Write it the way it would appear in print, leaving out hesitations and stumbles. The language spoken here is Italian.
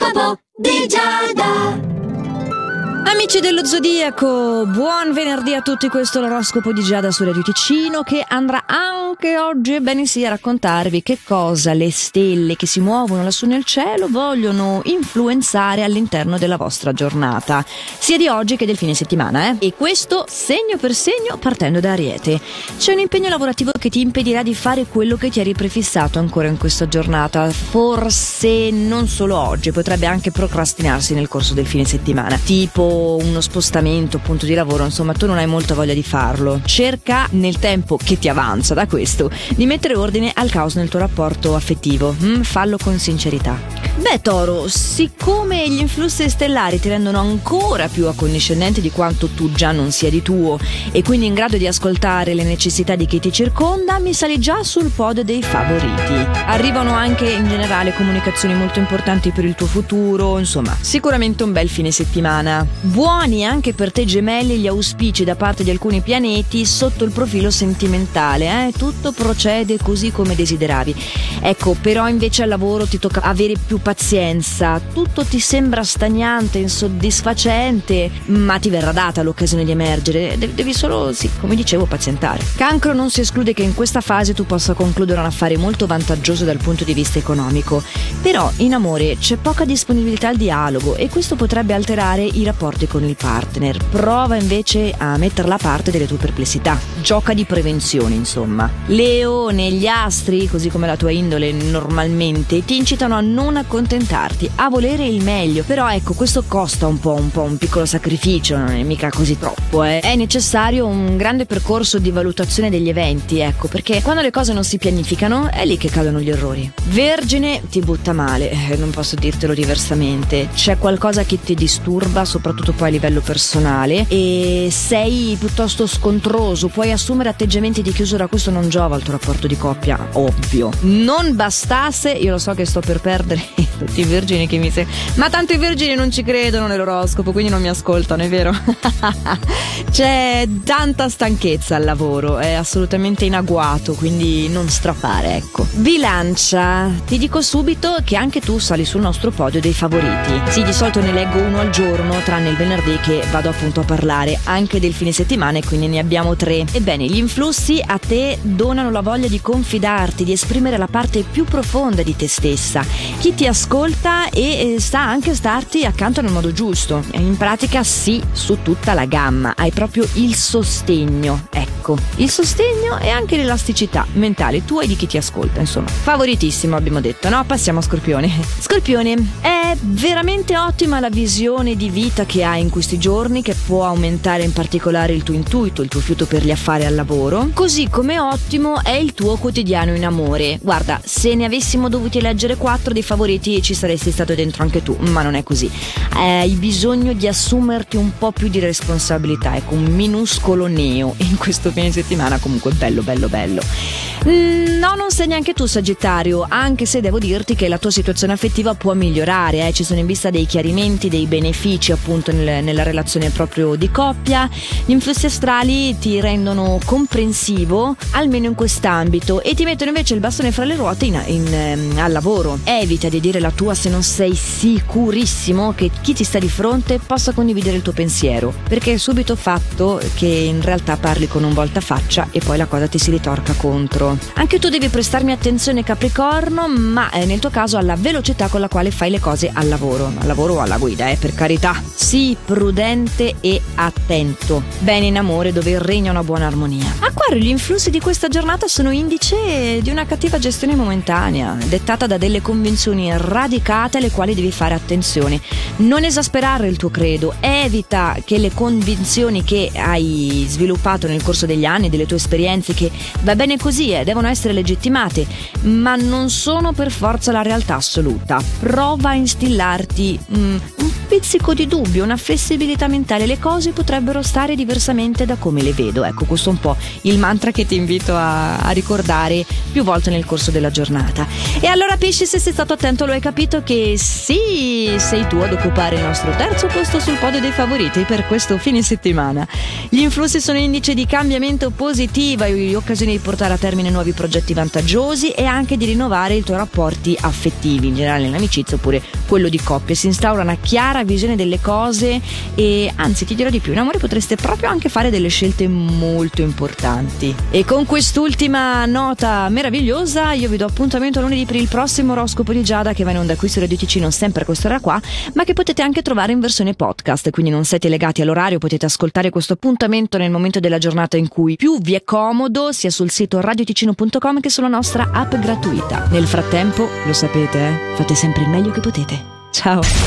L'oroscopo di Giada. Amici dello Zodiaco, buon venerdì a tutti, questo è l'oroscopo di Giada su Radio Ticino che andrà anche oggi, ebbene sì, a raccontarvi che cosa le stelle che si muovono lassù nel cielo vogliono influenzare all'interno della vostra giornata, sia di oggi che del fine settimana, E questo segno per segno partendo da Ariete. C'è un impegno lavorativo che ti impedirà di fare quello che ti eri prefissato ancora in questa giornata, forse non solo oggi, potrebbe anche procrastinarsi nel corso del fine settimana, tipo uno spostamento, punto di lavoro, insomma tu non hai molta voglia di farlo. Cerca nel tempo che ti avanza da questo di mettere ordine al caos nel tuo rapporto affettivo, fallo con sincerità. Beh Toro, siccome gli influssi stellari ti rendono ancora più accondiscendente di quanto tu già non sia di tuo e quindi in grado di ascoltare le necessità di chi ti circonda, mi sali già sul podio dei favoriti. Arrivano anche in generale comunicazioni molto importanti per il tuo futuro, insomma sicuramente un bel fine settimana. Buoni anche per te Gemelli gli auspici da parte di alcuni pianeti sotto il profilo sentimentale, Tutto procede così come desideravi. Ecco, però invece al lavoro ti tocca avere più pazienza, tutto ti sembra stagnante, insoddisfacente, ma ti verrà data l'occasione di emergere, devi solo, sì, come dicevo, pazientare. Cancro, non si esclude che in questa fase tu possa concludere un affare molto vantaggioso dal punto di vista economico, però in amore c'è poca disponibilità al dialogo e questo potrebbe alterare i rapporti con il partner. Prova invece a metterla a parte delle tue perplessità, gioca di prevenzione insomma. Leo, negli astri, così come la tua indole normalmente, ti incitano a non accontentarti, a volere il meglio, però ecco questo costa un po' un piccolo sacrificio, non è mica così troppo, È necessario un grande percorso di valutazione degli eventi, ecco, perché quando le cose non si pianificano è lì che cadono gli errori. Vergine, ti butta male, non posso dirtelo diversamente, c'è qualcosa che ti disturba soprattutto poi a livello personale e sei piuttosto scontroso, puoi assumere atteggiamenti di chiusura, questo non giova al tuo rapporto di coppia, ovvio. Non bastasse, io lo so che sto per perdere tutti i vergini che mi seguono, ma tanto i vergini non ci credono nell'oroscopo, quindi non mi ascoltano, è vero? C'è tanta stanchezza al lavoro, è assolutamente in agguato, quindi non strafare, ecco. Bilancia, ti dico subito che anche tu sali sul nostro podio dei favoriti. Sì, di solito ne leggo uno al giorno, tranne il venerdì che vado appunto a parlare anche del fine settimana e quindi ne abbiamo 3. Ebbene, gli influssi a te donano la voglia di confidarti, di esprimere la parte più profonda di te stessa. Chi ti ascolta e sa anche starti accanto nel modo giusto, in pratica sì, su tutta la gamma, hai proprio il sostegno, ecco, il sostegno e anche l'elasticità mentale tua e di chi ti ascolta, insomma, favoritissimo abbiamo detto, no? Passiamo a Scorpione. Scorpione, è veramente ottima la visione di vita che hai in questi giorni, che può aumentare in particolare il tuo intuito, il tuo fiuto per gli affari al lavoro, così come ottimo è il tuo quotidiano in amore. Guarda, se ne avessimo dovuti leggere 4 dei favoriti ci saresti stato dentro anche tu, ma non è così, hai bisogno di assumerti un po' più di responsabilità, ecco, un minuscolo neo in questo fine settimana, comunque bello. No, non sei neanche tu Sagittario, anche se devo dirti che la tua situazione affettiva può migliorare, ci sono in vista dei chiarimenti, dei benefici appunto nella relazione proprio di coppia. Gli influssi astrali ti rendono comprensivo almeno in quest'ambito e ti mettono invece il bastone fra le ruote al lavoro. Evita di dire la tua se non sei sicurissimo che chi ti sta di fronte possa condividere il tuo pensiero, perché è subito fatto che in realtà parli con un voltafaccia e poi la cosa ti si ritorca contro. Anche tu devi prestarmi attenzione Capricorno, ma nel tuo caso alla velocità con la quale fai le cose al lavoro o alla guida, per carità, sii prudente e attento. Bene in amore dove regna una buona armonia. Acquario, gli influssi di questa giornata sono indice di una cattiva gestione momentanea dettata da delle convinzioni radicate alle quali devi fare attenzione, non esasperare il tuo credo, evita che le convinzioni che hai sviluppato nel corso degli anni, delle tue esperienze, che va bene così, devono essere legittimate ma non sono per forza la realtà assoluta. Prova a instillarti un pizzico di dubbio, una flessibilità mentale, le cose potrebbero stare diversamente da come le vedo. Ecco, questo è un po' il mantra che ti invito a ricordare più volte nel corso della giornata. E allora, pesci, se sei stato attento lo hai capito che sì, sei tu ad occupare il nostro terzo posto sul podio dei favoriti per questo fine settimana. Gli influssi sono indice di cambiamento positivo, occasione di portare a termine nuovi progetti vantaggiosi e anche di rinnovare i tuoi rapporti affettivi, in generale nell'amicizia oppure quello di coppia. Si instaura una chiara visione delle cose e, anzi, ti dirò di più, in amore potreste proprio anche fare delle scelte molto importanti. E con quest'ultima nota meravigliosa io vi do appuntamento lunedì per il prossimo oroscopo di Giada, che va in onda qui su Radio Ticino sempre a quest'ora qua, ma che potete anche trovare in versione podcast, quindi non siete legati all'orario, potete ascoltare questo appuntamento nel momento della giornata in cui più vi è comodo, sia sul sito Radioticino.com che sulla nostra app gratuita. Nel frattempo, lo sapete, fate sempre il meglio che potete. Ciao!